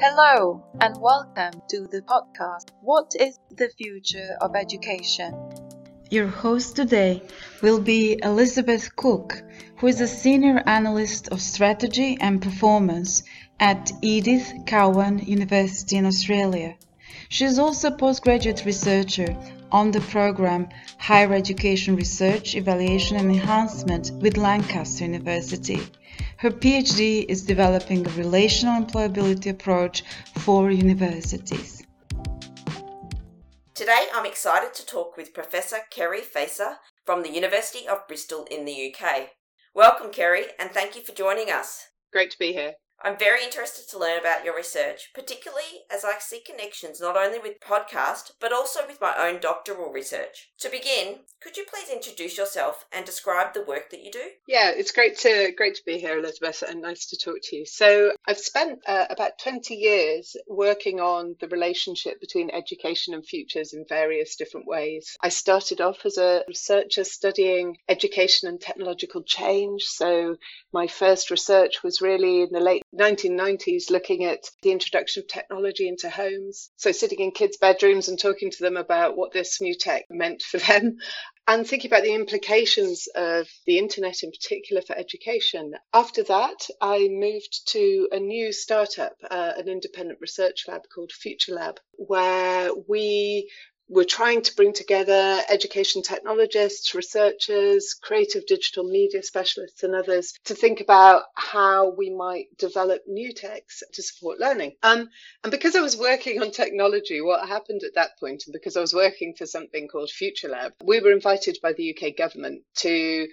Hello and welcome to the podcast, What is the Future of Education? Your host today will be Elizabeth Cook, who is a Senior Analyst of Strategy and Performance at Edith Cowan University in Australia. She is also a postgraduate researcher on the program Higher Education Research, Evaluation and Enhancement with Lancaster University. Her PhD is developing a relational employability approach for universities. Today I'm excited to talk with Professor Kerry Facer from the University of Bristol in the UK. Welcome Kerry, and thank you for joining us. Great to be here. I'm very interested to learn about your research, particularly as I see connections not only with podcast but also with my own doctoral research. To begin, could you please introduce yourself and describe the work that you do? Yeah, it's great to be here, Elizabeth, and nice to talk to you. So I've spent about 20 years working on the relationship between education and futures in various different ways. I started off as a researcher studying education and technological change. So my first research was really in the late 1990s, looking at the introduction of technology into homes. So sitting in kids' bedrooms and talking to them about what this new tech meant for them, and thinking about the implications of the internet in particular for education. After that, I moved to a new startup, an independent research lab called Future Lab, where we're trying to bring together education technologists, researchers, creative digital media specialists and others to think about how we might develop new techs to support learning. And because I was working on technology, what happened at that point, and because I was working for something called Future Lab, we were invited by the UK government to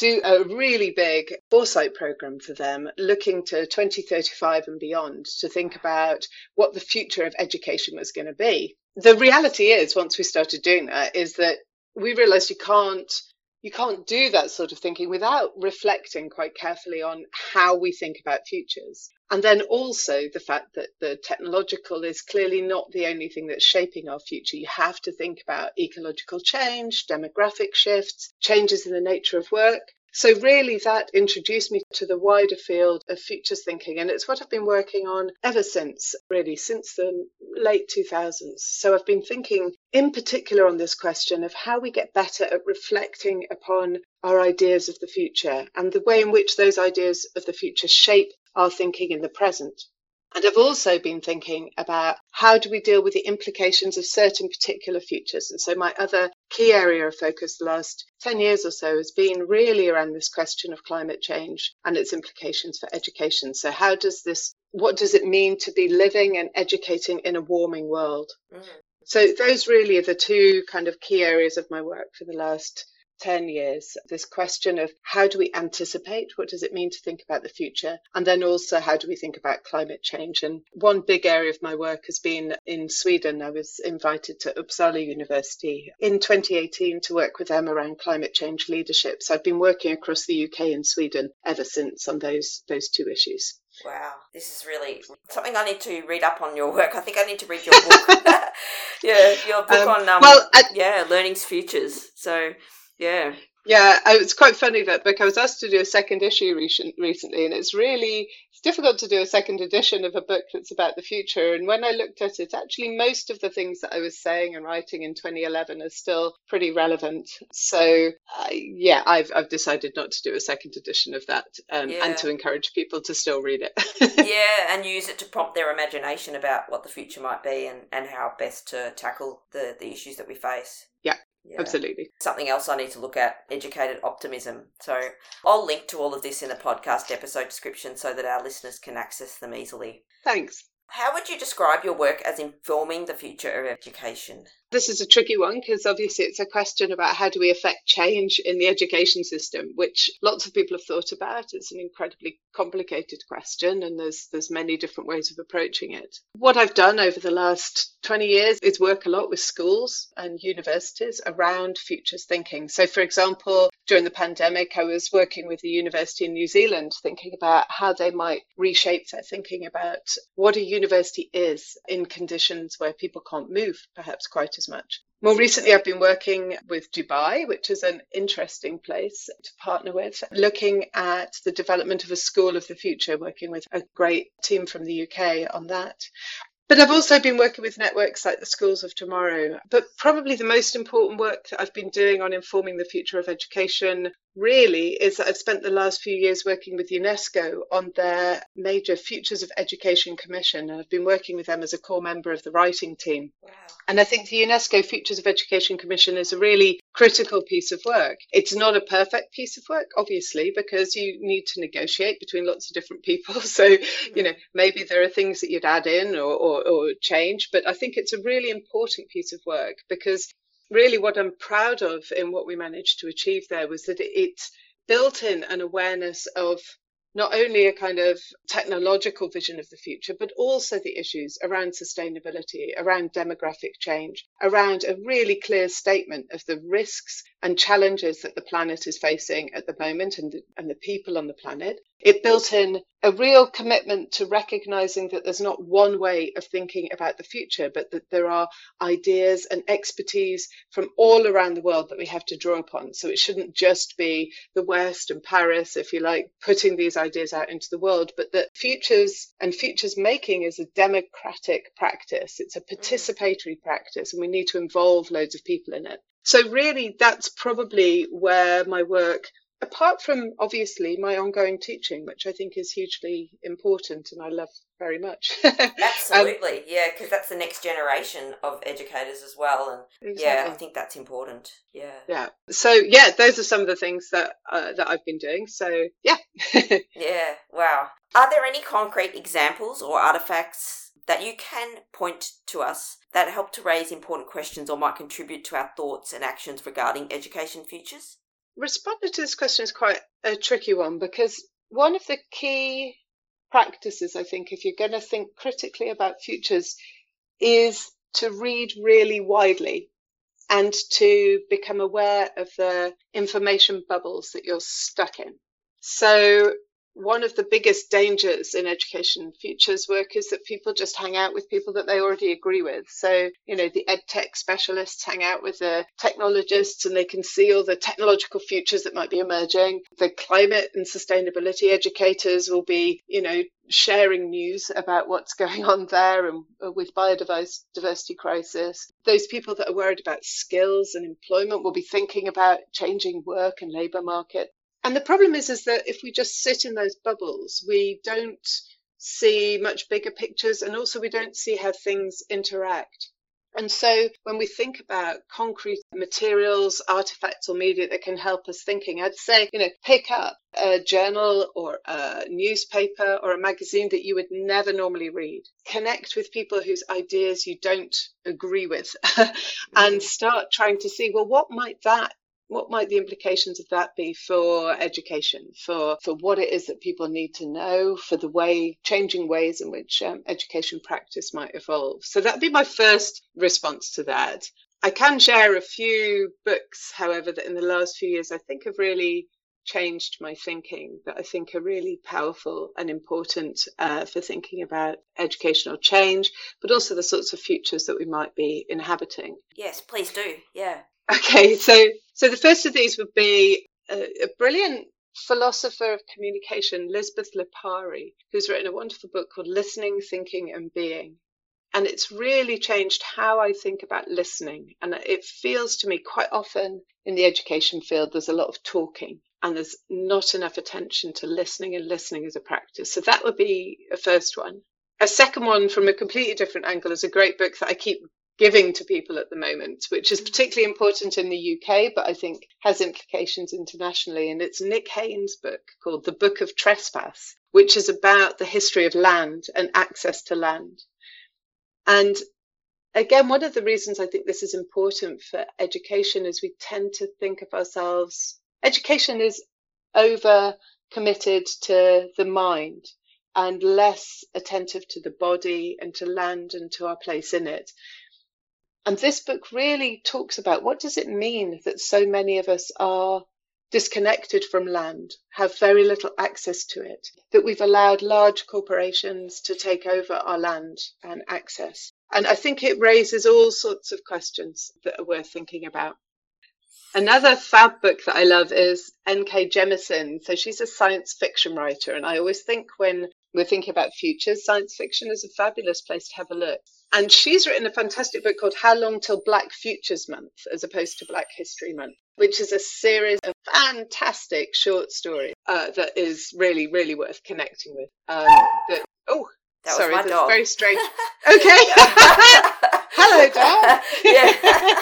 do a really big foresight programme for them, looking to 2035 and beyond, to think about what the future of education was going to be. The reality is, once we started doing that, is that we realised you can't do that sort of thinking without reflecting quite carefully on how we think about futures. And then also the fact that the technological is clearly not the only thing that's shaping our future. You have to think about ecological change, demographic shifts, changes in the nature of work. So really that introduced me to the wider field of futures thinking, and it's what I've been working on ever since, really, since the late 2000s. So I've been thinking in particular on this question of how we get better at reflecting upon our ideas of the future and the way in which those ideas of the future shape our thinking in the present. And I've also been thinking about how do we deal with the implications of certain particular futures. And so my other key area of focus the last 10 years or so has been really around this question of climate change and its implications for education. So what does it mean to be living and educating in a warming world? Mm. So those really are the two kind of key areas of my work for the last 10 years, this question of how do we anticipate, what does it mean to think about the future, and then also how do we think about climate change. And one big area of my work has been in Sweden. I was invited to Uppsala University in 2018 to work with them around climate change leadership. So I've been working across the UK and Sweden ever since on those two issues. Wow, this is really something I need to read up on your work. I think I need to read your book. Yeah, your book on Learning's Futures. So Yeah, it's quite funny that book. I was asked to do a second issue recently, and it's difficult to do a second edition of a book that's about the future. And when I looked at it, actually most of the things that I was saying and writing in 2011 are still pretty relevant. So I've decided not to do a second edition of that, and to encourage people to still read it. Yeah, and use it to prompt their imagination about what the future might be and how best to tackle the issues that we face. Yeah. Yeah. Absolutely. Something else I need to look at, educated optimism. So I'll link to all of this in the podcast episode description so that our listeners can access them easily. Thanks. How would you describe your work as informing the future of education? This is a tricky one because obviously it's a question about how do we affect change in the education system, which lots of people have thought about. It's an incredibly complicated question, and there's many different ways of approaching it. What I've done over the last 20 years is work a lot with schools and universities around futures thinking. So, for example, during the pandemic, I was working with the university in New Zealand thinking about how they might reshape their thinking about what a university is in conditions where people can't move, perhaps quite as much. More recently, I've been working with Dubai, which is an interesting place to partner with, looking at the development of a school of the future, working with a great team from the UK on that. But I've also been working with networks like the Schools of Tomorrow. But probably the most important work that I've been doing on informing the future of education really is that I've spent the last few years working with UNESCO on their major Futures of Education Commission, and I've been working with them as a core member of the writing team. Wow. And I think the UNESCO Futures of Education Commission is a really critical piece of work. It's not a perfect piece of work, obviously, because you need to negotiate between lots of different people. So, you know, maybe there are things that you'd add in or change, but I think it's a really important piece of work because really what I'm proud of in what we managed to achieve there was that it built in an awareness of not only a kind of technological vision of the future, but also the issues around sustainability, around demographic change, around a really clear statement of the risks and challenges that the planet is facing at the moment and the people on the planet. It built in a real commitment to recognizing that there's not one way of thinking about the future, but that there are ideas and expertise from all around the world that we have to draw upon. So it shouldn't just be the West and Paris, if you like, putting these ideas out into the world, but that futures and futures making is a democratic practice. It's a participatory practice, and we need to involve loads of people in it. So really, that's probably where my work, apart from obviously my ongoing teaching, which I think is hugely important and I love very much. Absolutely, yeah, because that's the next generation of educators as well, and exactly. Yeah, I think that's important. Yeah. So yeah, those are some of the things that I've been doing. So yeah. Yeah. Wow. Are there any concrete examples or artifacts that you can point to us that help to raise important questions or might contribute to our thoughts and actions regarding education futures? Responding to this question is quite a tricky one, because one of the key practices, I think, if you're going to think critically about futures, is to read really widely and to become aware of the information bubbles that you're stuck in. So one of the biggest dangers in education futures work is that people just hang out with people that they already agree with. So, you know, the ed tech specialists hang out with the technologists and they can see all the technological futures that might be emerging. The climate and sustainability educators will be, you know, sharing news about what's going on there and with biodiversity crisis. Those people that are worried about skills and employment will be thinking about changing work and labour market. And the problem is that if we just sit in those bubbles, we don't see much bigger pictures, and also we don't see how things interact. And so when we think about concrete materials, artifacts or media that can help us thinking, I'd say, you know, pick up a journal or a newspaper or a magazine that you would never normally read. Connect with people whose ideas you don't agree with and start trying to see, well, what might the implications of that be for education, for what it is that people need to know, for the changing ways in which education practice might evolve? So that'd be my first response to that. I can share a few books, however, that in the last few years I think have really changed my thinking, that I think are really powerful and important for thinking about educational change, but also the sorts of futures that we might be inhabiting. Yes, please do. Yeah. Okay, so the first of these would be a brilliant philosopher of communication, Lisbeth Lipari, who's written a wonderful book called Listening, Thinking and Being. And it's really changed how I think about listening. And it feels to me quite often in the education field, there's a lot of talking and there's not enough attention to listening and listening as a practice. So that would be a first one. A second one from a completely different angle is a great book that I keep giving to people at the moment, which is particularly important in the UK, but I think has implications internationally. And it's Nick Haynes' book called The Book of Trespass, which is about the history of land and access to land. And again, one of the reasons I think this is important for education is we tend to think of ourselves, education is over committed to the mind and less attentive to the body and to land and to our place in it. And this book really talks about what does it mean that so many of us are disconnected from land, have very little access to it, that we've allowed large corporations to take over our land and access. And I think it raises all sorts of questions that are worth thinking about. Another fab book that I love is N.K. Jemisin. So she's a science fiction writer. And I always think when we're thinking about futures, science fiction is a fabulous place to have a look. And she's written a fantastic book called How Long Till Black Futures Month, as opposed to Black History Month, which is a series of fantastic short stories that is really, really worth connecting with. That sorry, was my dog. Very strange. Okay. Hello, dog. Yeah.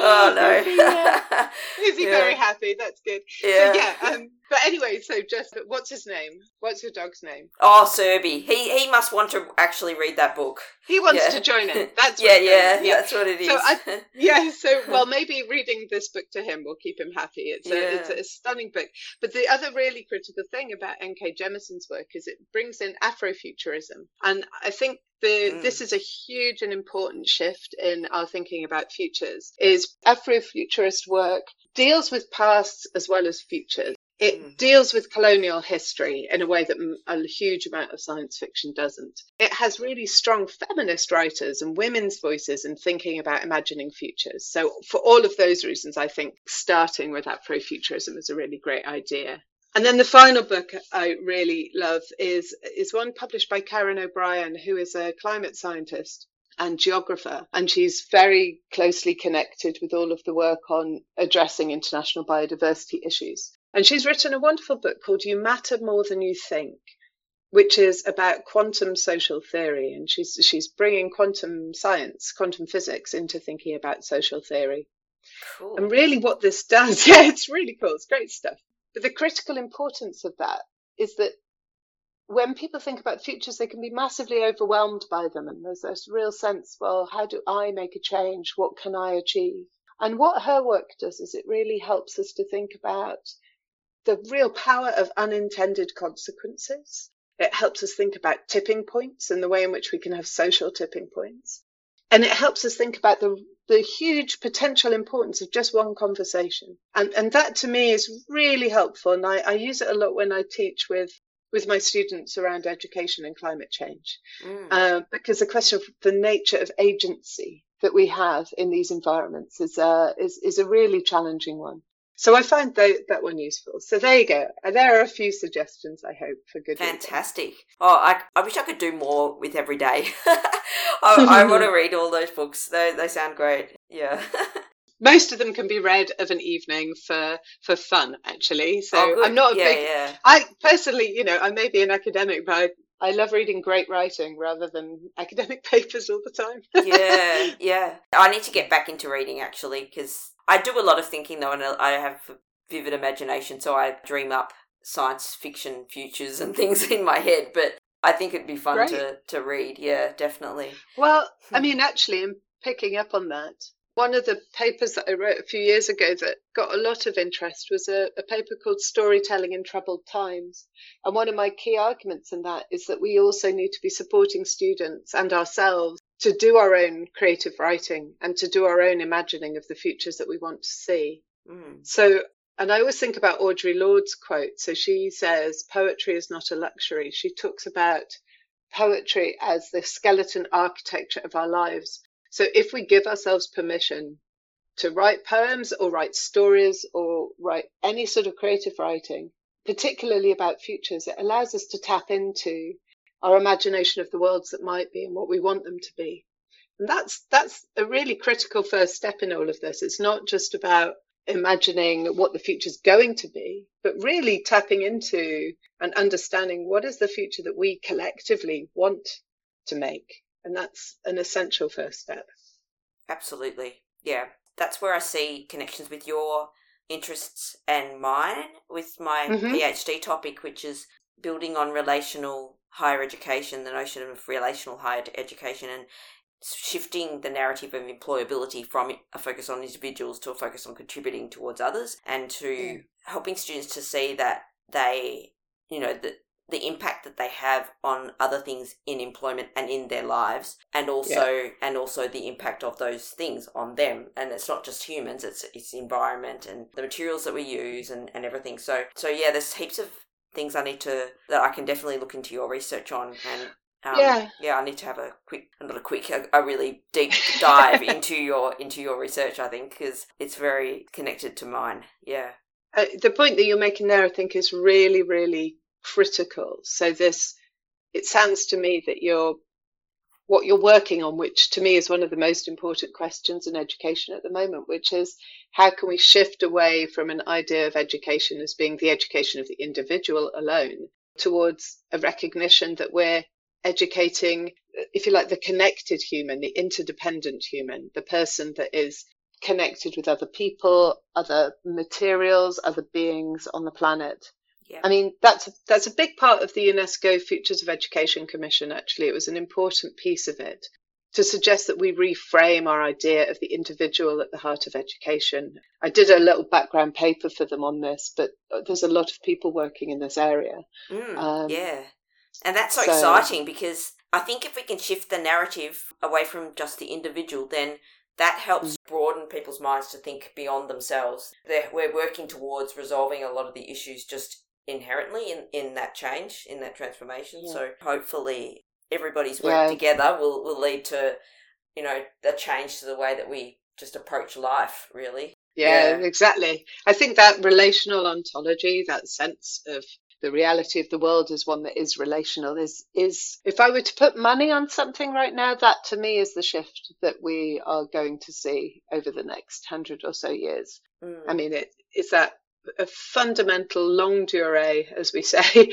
Oh, no. Is he very happy? That's good. Yeah. So, yeah. But anyway, so just what's his name? What's your dog's name? Oh, Serby. He must want to actually read that book. He wants to join it. That's what that's what it is. So so maybe reading this book to him will keep him happy. It's a stunning book. But the other really critical thing about N.K. Jemisin's work is it brings in Afrofuturism. And I think this is a huge and important shift in our thinking about futures, is Afrofuturist work deals with pasts as well as futures. It deals with colonial history in a way that a huge amount of science fiction doesn't. It has really strong feminist writers and women's voices in thinking about imagining futures. So for all of those reasons, I think starting with Afrofuturism is a really great idea. And then the final book I really love is one published by Karen O'Brien, who is a climate scientist and geographer, and she's very closely connected with all of the work on addressing international biodiversity issues. And she's written a wonderful book called You Matter More Than You Think, which is about quantum social theory. And she's bringing quantum science, quantum physics into thinking about social theory. Cool. And really what this does, it's really cool. It's great stuff. But the critical importance of that is that when people think about futures, they can be massively overwhelmed by them. And there's this real sense, well, how do I make a change? What can I achieve? And what her work does is it really helps us to think about the real power of unintended consequences. It helps us think about tipping points and the way in which we can have social tipping points. And it helps us think about the huge potential importance of just one conversation. And that to me is really helpful. And I use it a lot when I teach with my students around education and climate change, because the question of the nature of agency that we have in these environments is a really challenging one. So I find that one useful. So there you go. There are a few suggestions, I hope, for good reading. Fantastic. Oh, I wish I could do more with every day. I want to read all those books. They sound great. Yeah. Most of them can be read of an evening for fun, actually. So I'm not a big... Yeah. I personally, I may be an academic, but I love reading great writing rather than academic papers all the time. Yeah. I need to get back into reading, actually, because... I do a lot of thinking, though, and I have a vivid imagination, so I dream up science fiction futures and things in my head, but I think it'd be fun to read. Yeah, definitely. Well, I mean, actually, I'm picking up on that. One of the papers that I wrote a few years ago that got a lot of interest was a paper called Storytelling in Troubled Times. And one of my key arguments in that is that we also need to be supporting students and ourselves to do our own creative writing and to do our own imagining of the futures that we want to see. So, and I always think about Audre Lorde's quote. So she says, poetry is not a luxury. She talks about poetry as the skeleton architecture of our lives. So if we give ourselves permission to write poems or write stories or write any sort of creative writing, particularly about futures, it allows us to tap into our imagination of the worlds that might be and what we want them to be. And that's a really critical first step in all of this. It's not just about imagining what the future's going to be, but really tapping into and understanding what is the future that we collectively want to make. And that's an essential first step. Absolutely. Yeah. That's where I see connections with your interests and mine with my PhD topic, which is building on relational higher education, the notion of relational higher education, and shifting the narrative of employability from a focus on individuals to a focus on contributing towards others, and to helping students to see that they, the impact that they have on other things in employment and in their lives, and also the impact of those things on them. And it's not just humans, it's the environment and the materials that we use and everything. So yeah, there's heaps of things I need that I can definitely look into your research on and I need to have a really deep dive into your research, I think, because it's very connected to mine. Yeah. The point that you're making there, I think, is really, really critical. So it sounds to me that what you're working on, which to me is one of the most important questions in education at the moment, which is how can we shift away from an idea of education as being the education of the individual alone towards a recognition that we're educating, if you like, the connected human, the interdependent human, the person that is connected with other people, other materials, other beings on the planet. Yeah. I mean, that's a big part of the UNESCO Futures of Education Commission, actually. It was an important piece of it to suggest that we reframe our idea of the individual at the heart of education. I did a little background paper for them on this, but there's a lot of people working in this area. And that's so exciting, because I think if we can shift the narrative away from just the individual, then that helps broaden people's minds to think beyond themselves. We're working towards resolving a lot of the issues just inherently in that change, in that transformation. Yeah. So hopefully everybody's work together will lead to, a change to the way that we just approach life, really. Yeah, exactly. I think that relational ontology, that sense of the reality of the world is one that is relational, is if I were to put money on something right now, that to me is the shift that we are going to see over the next 100 or so years. I mean, it's that a fundamental long durée, as we say,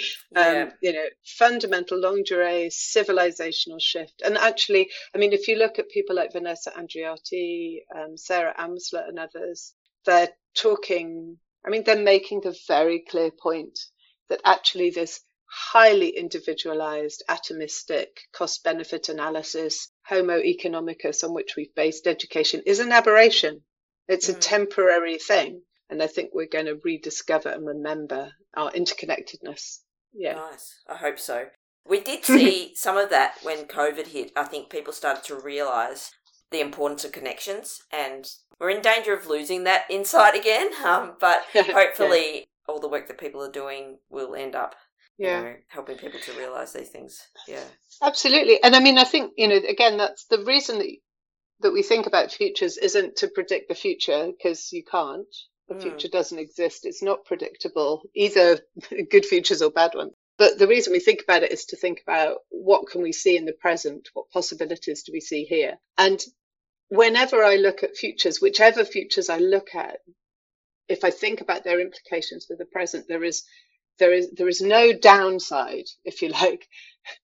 fundamental long durée civilizational shift. And actually, I mean, if you look at people like Vanessa Andriotti, Sarah Amsler and others, they're talking, I mean, they're making the very clear point that actually this highly individualized, atomistic, cost-benefit analysis, homo economicus on which we've based education is an aberration. It's a temporary thing. And I think we're going to rediscover and remember our interconnectedness. Yeah. Nice. I hope so. We did see some of that when COVID hit. I think people started to realise the importance of connections, and we're in danger of losing that insight again. But hopefully all the work that people are doing will end up helping people to realise these things. Yeah. Absolutely. And I mean, I think, again, that's the reason that we think about futures isn't to predict the future, because you can't. The future doesn't exist. It's not predictable, either good futures or bad ones. But the reason we think about it is to think about what can we see in the present? What possibilities do we see here? And whenever I look at futures, whichever futures I look at, if I think about their implications for the present, there is no downside, if you like,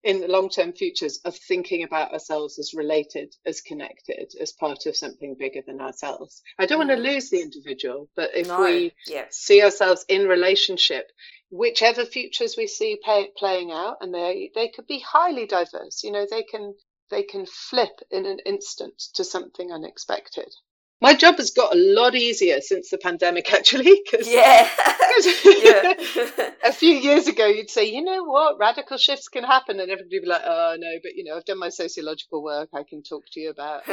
in the long-term futures of thinking about ourselves as related, as connected, as part of something bigger than ourselves. I don't want to lose the individual, but if we see ourselves in relationship, whichever futures we see playing out, and they could be highly diverse. They can flip in an instant to something unexpected. My job has got a lot easier since the pandemic, actually. A few years ago, you'd say, you know what, radical shifts can happen. And everybody would be like, oh, no, but, I've done my sociological work. I can talk to you about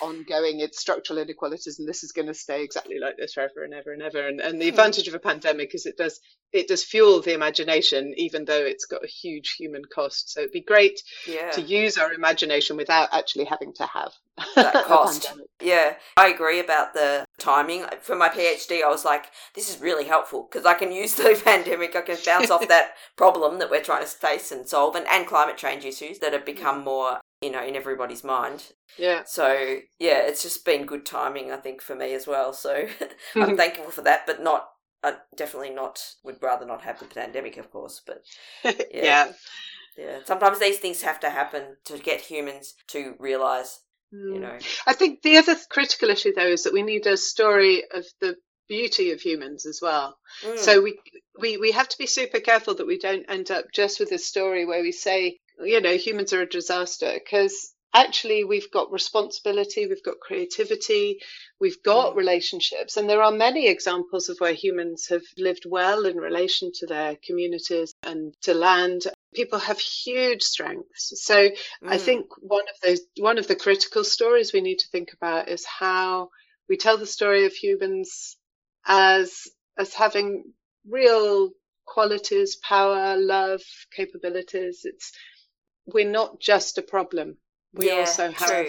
ongoing structural inequalities, and this is going to stay exactly like this forever and ever and ever. And the advantage of a pandemic is it does fuel the imagination, even though it's got a huge human cost. So it'd be great to use our imagination without actually having to have that cost. Yeah, I agree about the timing. For my PhD, I was like, this is really helpful, because I can use the pandemic. I can bounce off that problem that we're trying to face and solve, and climate change issues that have become more, in everybody's mind. Yeah. So, it's just been good timing, I think, for me as well. So I'm thankful for that, but not. I definitely would rather not have the pandemic, of course, but sometimes these things have to happen to get humans to realise, I think the other critical issue, though, is that we need a story of the beauty of humans as well. So we have to be super careful that we don't end up just with a story where we say, humans are a disaster, because actually we've got responsibility, we've got creativity, we've got relationships, and there are many examples of where humans have lived well in relation to their communities and to land. People have huge strengths. So I think one of the critical stories we need to think about is how we tell the story of humans as having real qualities, power, love, capabilities. It's we're not just a problem. We also have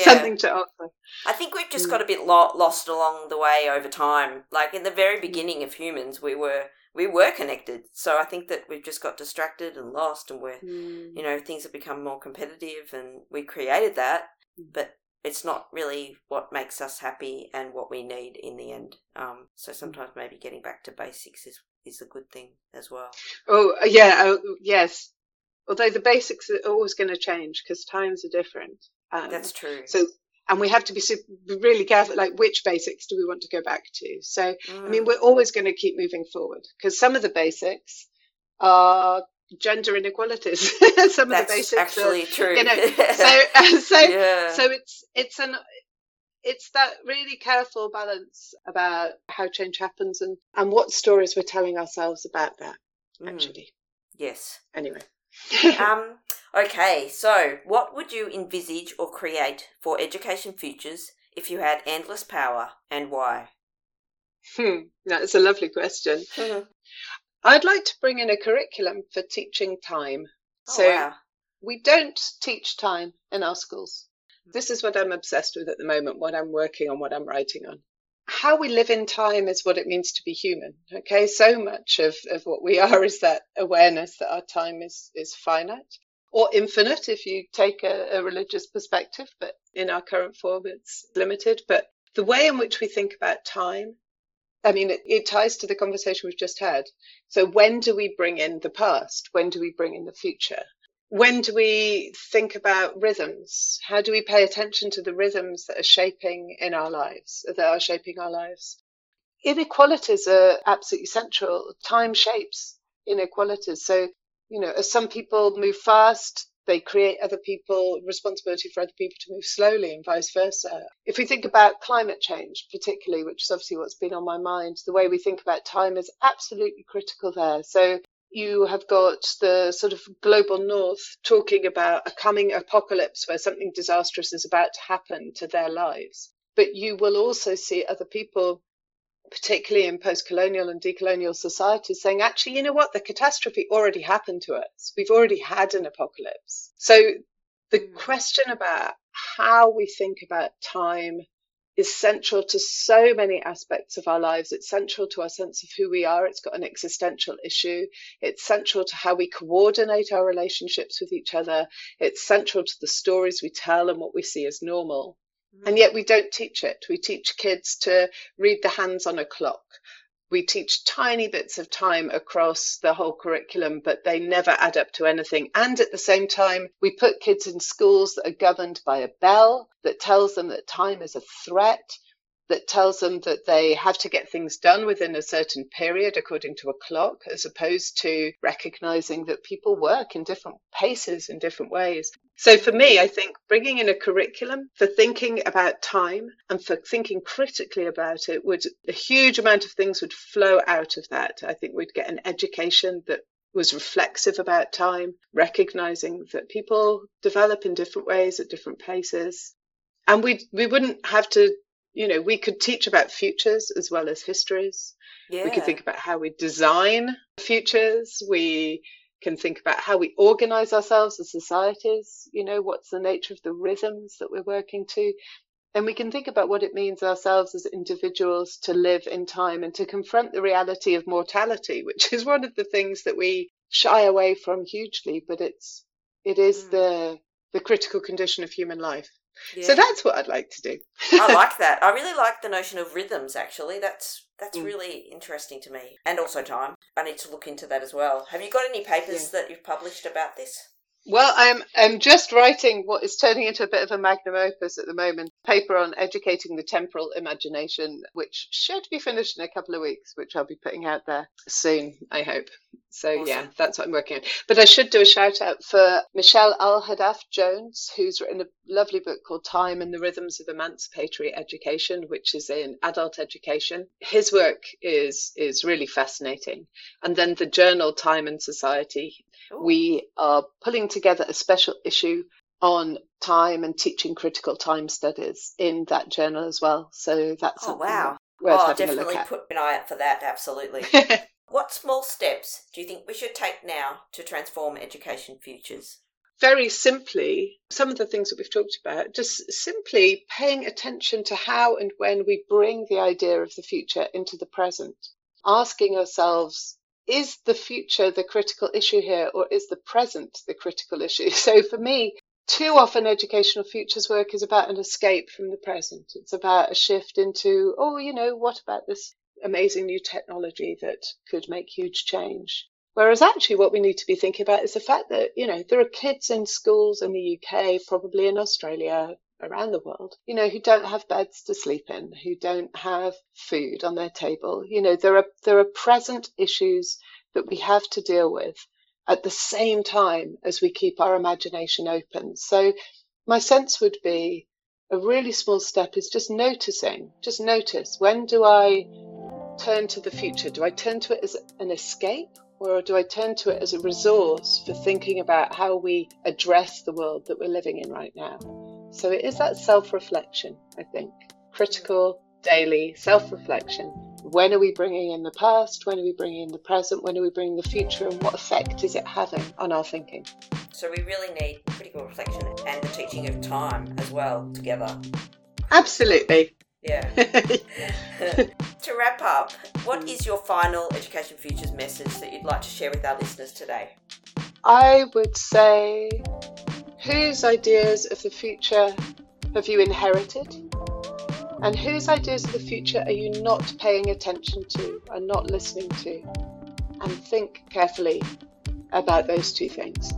something to offer. I think we've just got a bit lost along the way over time. Like in the very beginning of humans, we were connected. So I think that we've just got distracted and lost, and we're, you know, things have become more competitive, and we created that, but it's not really what makes us happy and what we need in the end. So sometimes maybe getting back to basics is a good thing as well. Oh, yeah. Yes. Although the basics are always going to change because times are different. That's true. So, and we have to be really careful, like which basics do we want to go back to? So, I mean, we're always going to keep moving forward because some of the basics are gender inequalities. Some of the basics actually are, true. You know, so it's that really careful balance about how change happens and what stories we're telling ourselves about that, actually. Yes. Anyway. Okay, so what would you envisage or create for education futures if you had endless power, and why? That's a lovely question. I'd like to bring in a curriculum for teaching time. We don't teach time in our schools. This is what I'm obsessed with at the moment, what I'm working on, what I'm writing on. How we live in time is what it means to be human. Okay, so much of what we are is that awareness that our time is finite or infinite if you take a religious perspective, but in our current form it's limited. But the way in which we think about time, I mean, it ties to the conversation we've just had. So when do we bring in the past? When do we bring in the future? When do we think about rhythms? How do we pay attention to the rhythms that are shaping our lives? Inequalities are absolutely central. Time shapes inequalities. So, you know, as some people move fast, they create other people, responsibility for other people to move slowly and vice versa. If we think about climate change, particularly, which is obviously what's been on my mind, the way we think about time is absolutely critical there. So, you have got the sort of global north talking about a coming apocalypse where something disastrous is about to happen to their lives. But you will also see other people, particularly in post-colonial and decolonial societies, saying, actually, you know what? The catastrophe already happened to us. We've already had an apocalypse. So the question about how we think about time is central to so many aspects of our lives. It's central to our sense of who we are. It's got an existential issue. It's central to how we coordinate our relationships with each other. It's central to the stories we tell and what we see as normal. And yet we don't teach it. We teach kids to read the hands on a clock. We teach tiny bits of time across the whole curriculum, but they never add up to anything. And at the same time, we put kids in schools that are governed by a bell that tells them that time is a threat, that tells them that they have to get things done within a certain period according to a clock, as opposed to recognizing that people work in different paces in different ways. So for me, I think bringing in a curriculum for thinking about time and for thinking critically about it, would a huge amount of things would flow out of that. I think we'd get an education that was reflexive about time, recognizing that people develop in different ways at different paces. And we wouldn't have to, you know, we could teach about futures as well as histories. Yeah. We could think about how we design futures. We can think about how we organise ourselves as societies. You know, what's the nature of the rhythms that we're working to? And we can think about what it means ourselves as individuals to live in time and to confront the reality of mortality, which is one of the things that we shy away from hugely, but it is the critical condition of human life. Yeah. So that's what I'd like to do. I like that. I really like the notion of rhythms, actually. That's really interesting to me. And also time. I need to look into that as well. Have you got any papers that you've published about this? Well, I'm just writing what is turning into a bit of a magnum opus at the moment, a paper on educating the temporal imagination, which should be finished in a couple of weeks, which I'll be putting out there soon, I hope. So, awesome. Yeah, that's what I'm working on. But I should do a shout out for Michelle Alhadaf Jones, who's written a lovely book called Time and the Rhythms of Emancipatory Education, which is in adult education. His work is really fascinating. And then the journal Time and Society. Ooh. We are pulling together a special issue on time and teaching critical time studies in that journal as well. So that's worth having a look at. Definitely put an eye out for that, absolutely. What small steps do you think we should take now to transform education futures? very simply, some of the things that we've talked about, just simply paying attention to how and when we bring the idea of the future into the present, asking ourselves, is the future the critical issue here, or is the present the critical issue? So for me, too often educational futures work is about an escape from the present. It's about a shift into, oh, you know, what about this amazing new technology that could make huge change? Whereas actually what we need to be thinking about is the fact that, you know, there are kids in schools in the UK, probably in Australia, around the world, you know, who don't have beds to sleep in, who don't have food on their table. You know, there are present issues that we have to deal with at the same time as we keep our imagination open. So my sense would be a really small step is just noticing, just notice, when do I turn to the future? Do I turn to it as an escape, or do I turn to it as a resource for thinking about how we address the world that we're living in right now? So it is that self-reflection, I think, critical, daily self-reflection. When are we bringing in the past? When are we bringing in the present? When are we bringing the future? And what effect is it having on our thinking? So we really need critical reflection and the teaching of time as well together. Absolutely. Yeah. To wrap up, what is your final Education Futures message that you'd like to share with our listeners today? I would say, whose ideas of the future have you inherited? And whose ideas of the future are you not paying attention to and not listening to? And think carefully about those two things.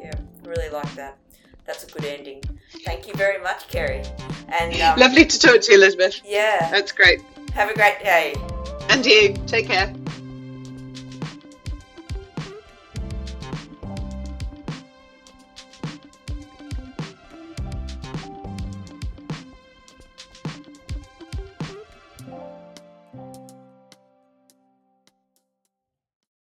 Yeah, I really like that. That's a good ending. Thank you very much, Kerry. And lovely to talk to you, Elizabeth. Yeah. That's great. Have a great day. And you. Take care.